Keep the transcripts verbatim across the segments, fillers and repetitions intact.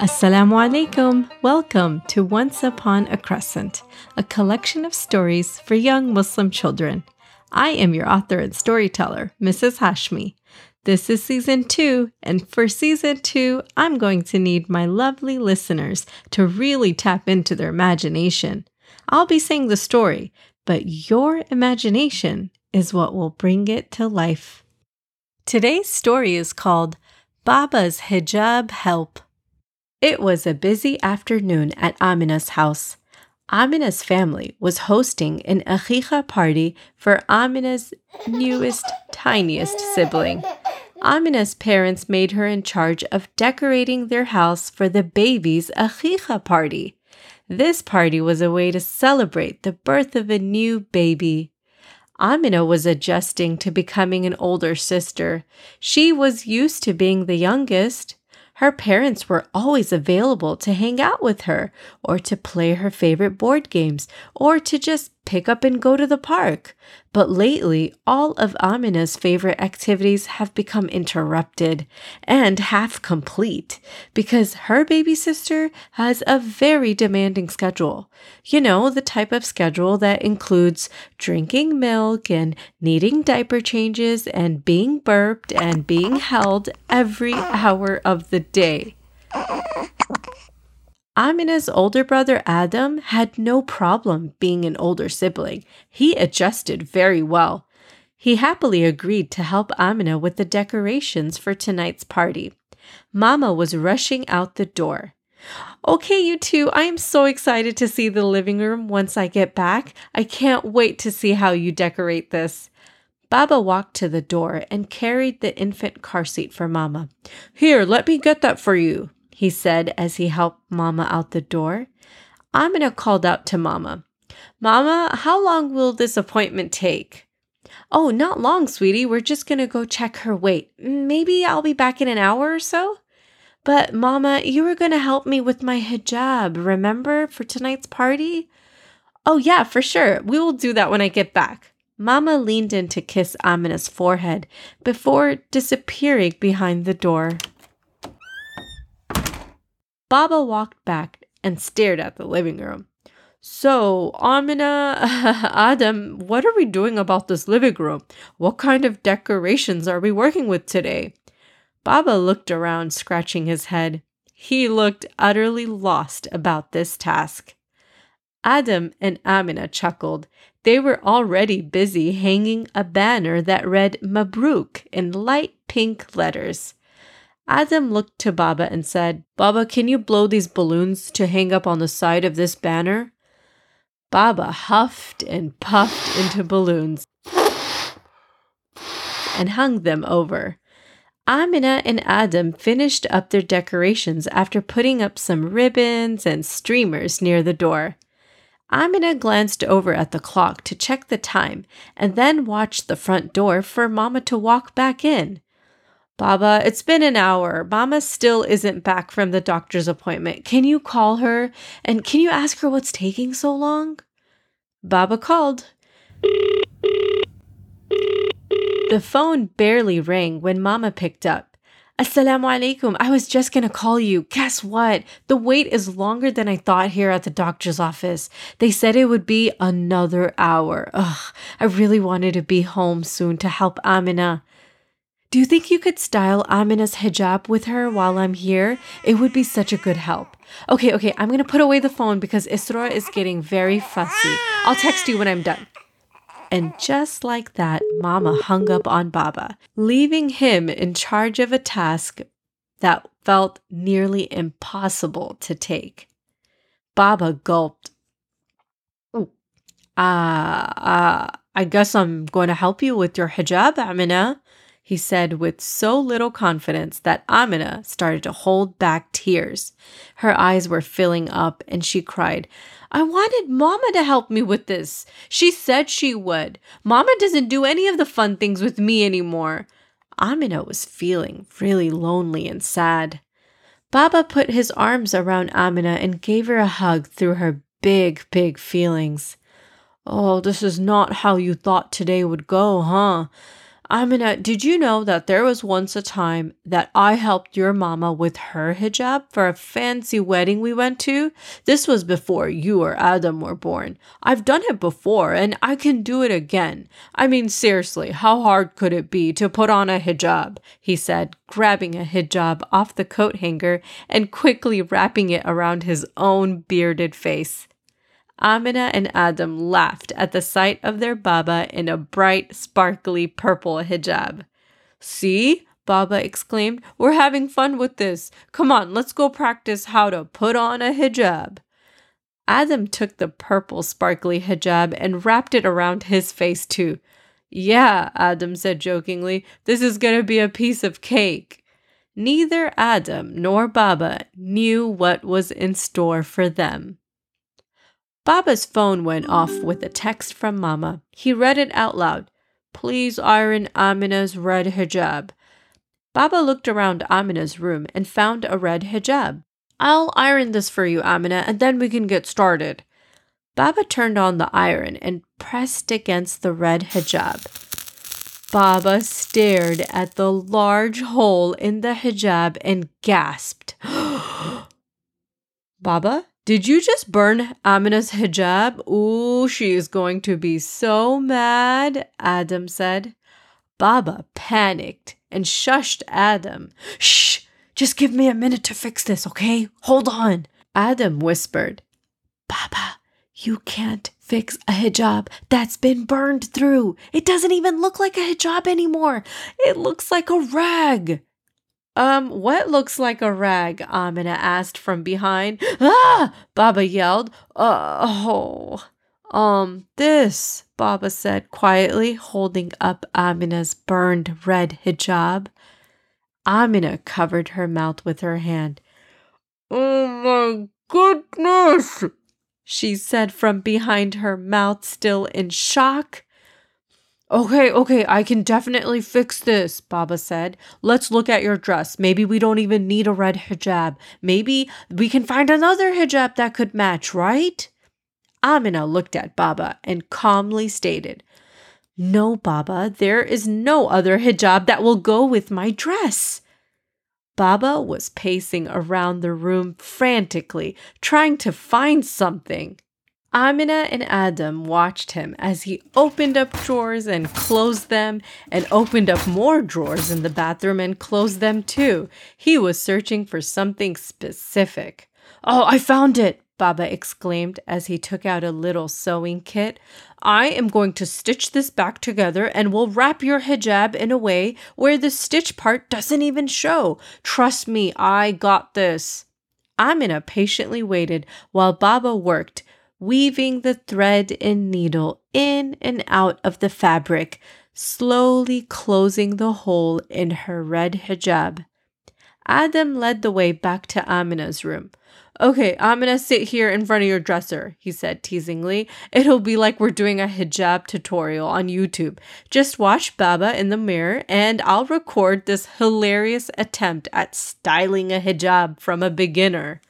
Assalamu alaikum. Welcome to Once Upon a Crescent, a collection of stories for young Muslim children. I am your author and storyteller, Missus Hashmi. This is season two, and for season two, I'm going to need my lovely listeners to really tap into their imagination. I'll be saying the story, but your imagination is what will bring it to life. Today's story is called Baba's Hijab Help. It was a busy afternoon at Amina's house. Amina's family was hosting an achicha party for Amina's newest, tiniest sibling. Amina's parents made her in charge of decorating their house for the baby's achicha party. This party was a way to celebrate the birth of a new baby. Amina was adjusting to becoming an older sister. She was used to being the youngest. Her parents were always available to hang out with her, or to play her favorite board games, or to just pick up and go to the park. But lately, all of Amina's favorite activities have become interrupted and half complete because her baby sister has a very demanding schedule. You know, the type of schedule that includes drinking milk and needing diaper changes and being burped and being held every hour of the day. Amina's older brother Adam had no problem being an older sibling. He adjusted very well. He happily agreed to help Amina with the decorations for tonight's party. Mama was rushing out the door. Okay, you two, I am so excited to see the living room once I get back. I can't wait to see how you decorate this. Baba walked to the door and carried the infant car seat for Mama. Here, let me get that for you, he said as he helped Mama out the door. Amina called out to Mama. Mama, how long will this appointment take? Oh, not long, sweetie. We're just going to go check her weight. Maybe I'll be back in an hour or so. But Mama, you were going to help me with my hijab, remember, for tonight's party? Oh, yeah, for sure. We will do that when I get back. Mama leaned in to kiss Amina's forehead before disappearing behind the door. Baba walked back and stared at the living room. So, Amina, Adam, what are we doing about this living room? What kind of decorations are we working with today? Baba looked around, scratching his head. He looked utterly lost about this task. Adam and Amina chuckled. They were already busy hanging a banner that read Mabruk in light pink letters. Adam looked to Baba and said, Baba, can you blow these balloons to hang up on the side of this banner? Baba huffed and puffed into balloons and hung them over. Amina and Adam finished up their decorations after putting up some ribbons and streamers near the door. Amina glanced over at the clock to check the time and then watched the front door for Mama to walk back in. Baba, it's been an hour. Mama still isn't back from the doctor's appointment. Can you call her? And can you ask her what's taking so long? Baba called. The phone barely rang when Mama picked up. Assalamu alaikum. I was just going to call you. Guess what? The wait is longer than I thought here at the doctor's office. They said it would be another hour. Ugh, I really wanted to be home soon to help Amina. Do you think you could style Amina's hijab with her while I'm here? It would be such a good help. Okay, okay, I'm going to put away the phone because Isra is getting very fussy. I'll text you when I'm done. And just like that, Mama hung up on Baba, leaving him in charge of a task that felt nearly impossible to take. Baba gulped. Oh, ah, uh, uh, I guess I'm going to help you with your hijab, Amina, he said with so little confidence that Amina started to hold back tears. Her eyes were filling up and she cried, I wanted Mama to help me with this. She said she would. Mama doesn't do any of the fun things with me anymore. Amina was feeling really lonely and sad. Baba put his arms around Amina and gave her a hug through her big, big feelings. Oh, this is not how you thought today would go, huh? Amina, did you know that there was once a time that I helped your mama with her hijab for a fancy wedding we went to? This was before you or Adam were born. I've done it before and I can do it again. I mean, seriously, how hard could it be to put on a hijab? He said, grabbing a hijab off the coat hanger and quickly wrapping it around his own bearded face. Amina and Adam laughed at the sight of their Baba in a bright, sparkly purple hijab. See, Baba exclaimed, we're having fun with this. Come on, let's go practice how to put on a hijab. Adam took the purple, sparkly hijab and wrapped it around his face too. Yeah, Adam said jokingly, this is going to be a piece of cake. Neither Adam nor Baba knew what was in store for them. Baba's phone went off with a text from Mama. He read it out loud. Please iron Amina's red hijab. Baba looked around Amina's room and found a red hijab. I'll iron this for you, Amina, and then we can get started. Baba turned on the iron and pressed against the red hijab. Baba stared at the large hole in the hijab and gasped. Baba? Did you just burn Amina's hijab? Ooh, she is going to be so mad, Adam said. Baba panicked and shushed Adam. Shh, just give me a minute to fix this, okay? Hold on. Adam whispered, Baba, you can't fix a hijab that's been burned through. It doesn't even look like a hijab anymore. It looks like a rag. Um, what looks like a rag? Amina asked from behind. Ah! Baba yelled. Uh, oh. Um, this, Baba said quietly, holding up Amina's burned red hijab. Amina covered her mouth with her hand. Oh my goodness, she said from behind, her mouth still in shock. Okay, okay, I can definitely fix this, Baba said. Let's look at your dress. Maybe we don't even need a red hijab. Maybe we can find another hijab that could match, right? Amina looked at Baba and calmly stated, No, Baba, there is no other hijab that will go with my dress. Baba was pacing around the room frantically, trying to find something. Amina and Adam watched him as he opened up drawers and closed them, and opened up more drawers in the bathroom and closed them too. He was searching for something specific. Oh, I found it, Baba exclaimed as he took out a little sewing kit. I am going to stitch this back together and we'll wrap your hijab in a way where the stitch part doesn't even show. Trust me, I got this. Amina patiently waited while Baba worked, weaving the thread and needle in and out of the fabric, slowly closing the hole in her red hijab. Adam led the way back to Amina's room. Okay, Amina, sit here in front of your dresser, he said teasingly. It'll be like we're doing a hijab tutorial on YouTube. Just watch Baba in the mirror and I'll record this hilarious attempt at styling a hijab from a beginner.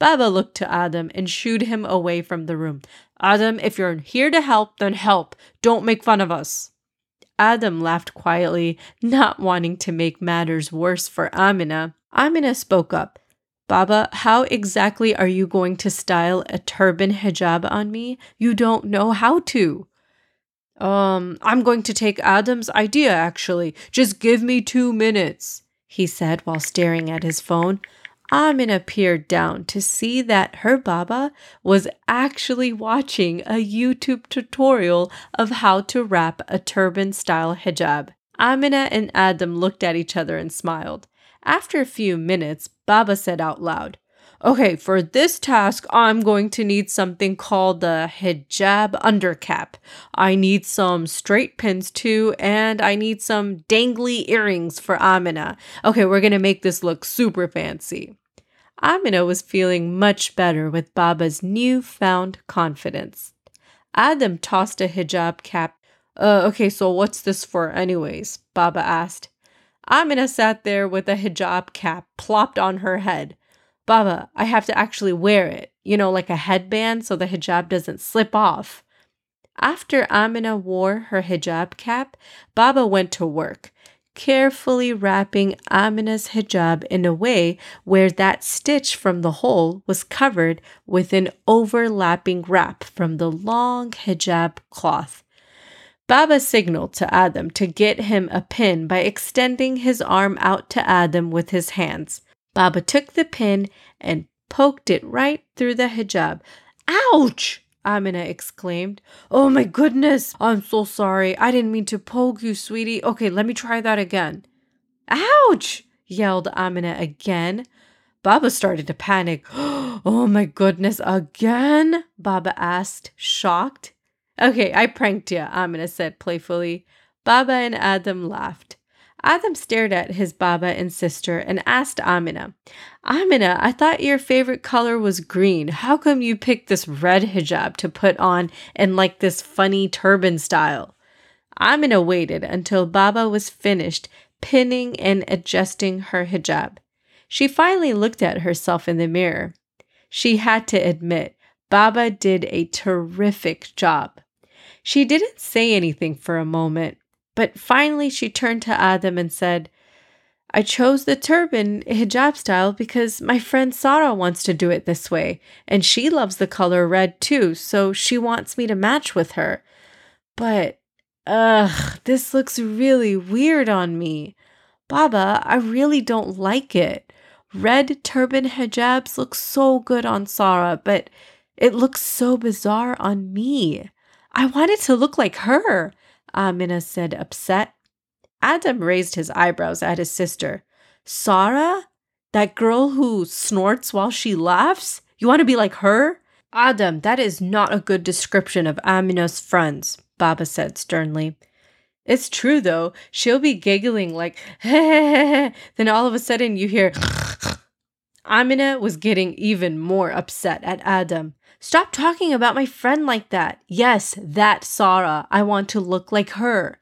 Baba looked to Adam and shooed him away from the room. Adam, if you're here to help, then help. Don't make fun of us. Adam laughed quietly, not wanting to make matters worse for Amina. Amina spoke up. Baba, how exactly are you going to style a turban hijab on me? You don't know how to. Um, I'm going to take Adam's idea, actually. Just give me two minutes, he said while staring at his phone. Amina peered down to see that her Baba was actually watching a YouTube tutorial of how to wrap a turban-style hijab. Amina and Adam looked at each other and smiled. After a few minutes, Baba said out loud, Okay, for this task, I'm going to need something called the hijab undercap. I need some straight pins too, and I need some dangly earrings for Amina. Okay, we're going to make this look super fancy. Amina was feeling much better with Baba's newfound confidence. Adam tossed a hijab cap. Uh, okay, so what's this for anyways? Baba asked. Amina sat there with a hijab cap plopped on her head. Baba, I have to actually wear it, you know, like a headband so the hijab doesn't slip off. After Amina wore her hijab cap, Baba went to work, carefully wrapping Amina's hijab in a way where that stitch from the hole was covered with an overlapping wrap from the long hijab cloth. Baba signaled to Adam to get him a pin by extending his arm out to Adam with his hands. Baba took the pin and poked it right through the hijab. "Ouch!" Amina exclaimed. "Oh my goodness, I'm so sorry. I didn't mean to poke you, sweetie. Okay, let me try that again." "Ouch!" yelled Amina again. Baba started to panic. "Oh my goodness, again?" Baba asked, shocked. "Okay, I pranked you," Amina said playfully. Baba and Adam laughed. Adam stared at his Baba and sister and asked Amina, "Amina, I thought your favorite color was green. How come you picked this red hijab to put on and like this funny turban style?" Amina waited until Baba was finished pinning and adjusting her hijab. She finally looked at herself in the mirror. She had to admit, Baba did a terrific job. She didn't say anything for a moment. But finally, she turned to Adam and said, "I chose the turban hijab style because my friend Sara wants to do it this way, and she loves the color red too, so she wants me to match with her. But, ugh, this looks really weird on me. Baba, I really don't like it. Red turban hijabs look so good on Sara, but it looks so bizarre on me. I want it to look like her," Amina said, upset. Adam raised his eyebrows at his sister. "Sara? That girl who snorts while she laughs? You want to be like her?" "Adam, that is not a good description of Amina's friends," Baba said sternly. "It's true, though. She'll be giggling like, hey, then all of a sudden you hear..." Amina was getting even more upset at Adam. "Stop talking about my friend like that. Yes, that Sara. I want to look like her."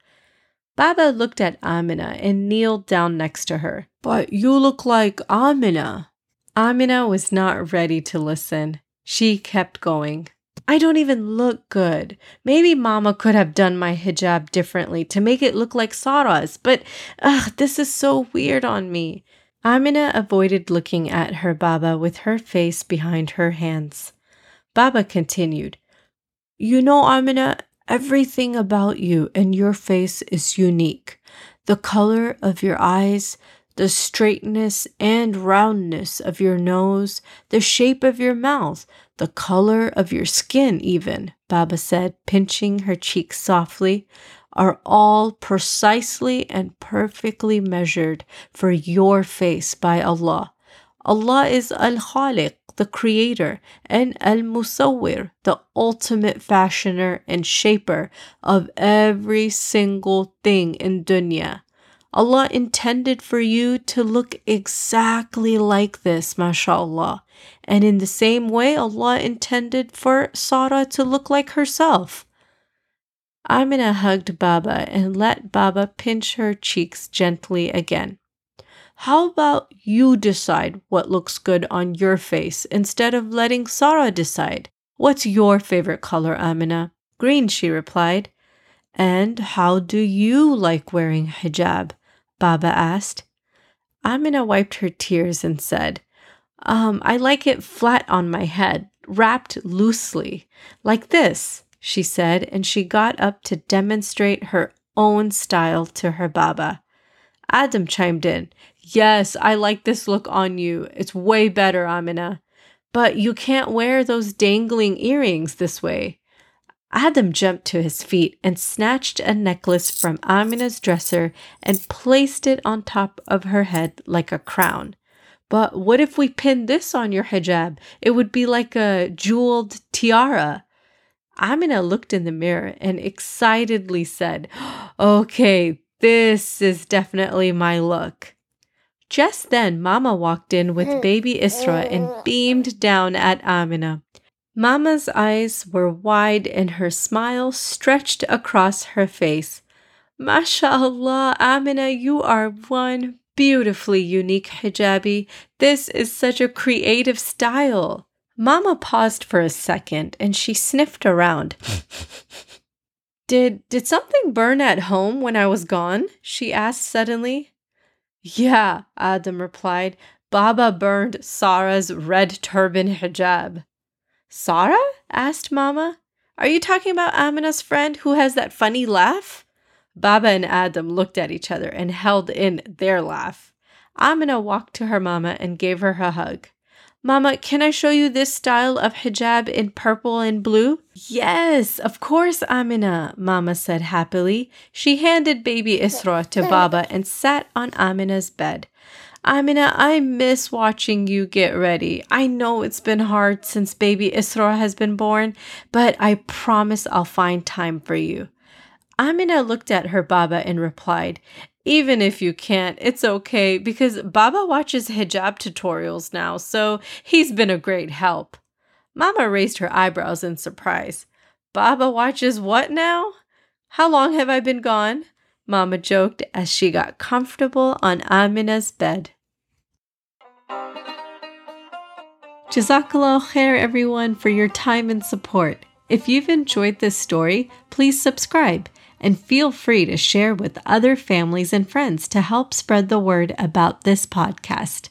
Baba looked at Amina and kneeled down next to her. "But you look like Amina." Amina was not ready to listen. She kept going. "I don't even look good. Maybe Mama could have done my hijab differently to make it look like Sara's, but ugh, this is so weird on me." Amina avoided looking at her Baba with her face behind her hands. Baba continued, "You know, Amina, everything about you and your face is unique. The color of your eyes, the straightness and roundness of your nose, the shape of your mouth, the color of your skin even," Baba said, pinching her cheek softly, "are all precisely and perfectly measured for your face by Allah. Allah is Al-Khaliq, the creator, and Al Musawir, the ultimate fashioner and shaper of every single thing in dunya. Allah intended for you to look exactly like this, mashallah. And in the same way, Allah intended for Sara to look like herself." Amina hugged Baba and let Baba pinch her cheeks gently again. "How about you decide what looks good on your face instead of letting Sara decide? What's your favorite color, Amina?" "Green," she replied. "And how do you like wearing hijab?" Baba asked. Amina wiped her tears and said, Um, "I like it flat on my head, wrapped loosely. Like this," she said, and she got up to demonstrate her own style to her Baba. Adam chimed in. "Yes, I like this look on you. It's way better, Amina. But you can't wear those dangling earrings this way." Adam jumped to his feet and snatched a necklace from Amina's dresser and placed it on top of her head like a crown. "But what if we pinned this on your hijab? It would be like a jeweled tiara." Amina looked in the mirror and excitedly said, "Okay, this is definitely my look." Just then, Mama walked in with baby Isra and beamed down at Amina. Mama's eyes were wide and her smile stretched across her face. "MashaAllah, Amina, you are one beautifully unique hijabi. This is such a creative style." Mama paused for a second and she sniffed around. Did, did something burn at home when I was gone?" she asked suddenly. "Yeah," Adam replied. "Baba burned Sara's red turban hijab." "Sara?" asked Mama. "Are you talking about Amina's friend who has that funny laugh?" Baba and Adam looked at each other and held in their laugh. Amina walked to her mama and gave her a hug. "Mama, can I show you this style of hijab in purple and blue?" "Yes, of course, Amina," Mama said happily. She handed baby Isra to Baba and sat on Amina's bed. "Amina, I miss watching you get ready. I know it's been hard since baby Isra has been born, but I promise I'll find time for you." Amina looked at her Baba and replied, "Even if you can't, it's okay, because Baba watches hijab tutorials now, so he's been a great help." Mama raised her eyebrows in surprise. "Baba watches what now? How long have I been gone?" Mama joked as she got comfortable on Amina's bed. Jazakallah khair, everyone, for your time and support. If you've enjoyed this story, please subscribe. And feel free to share with other families and friends to help spread the word about this podcast.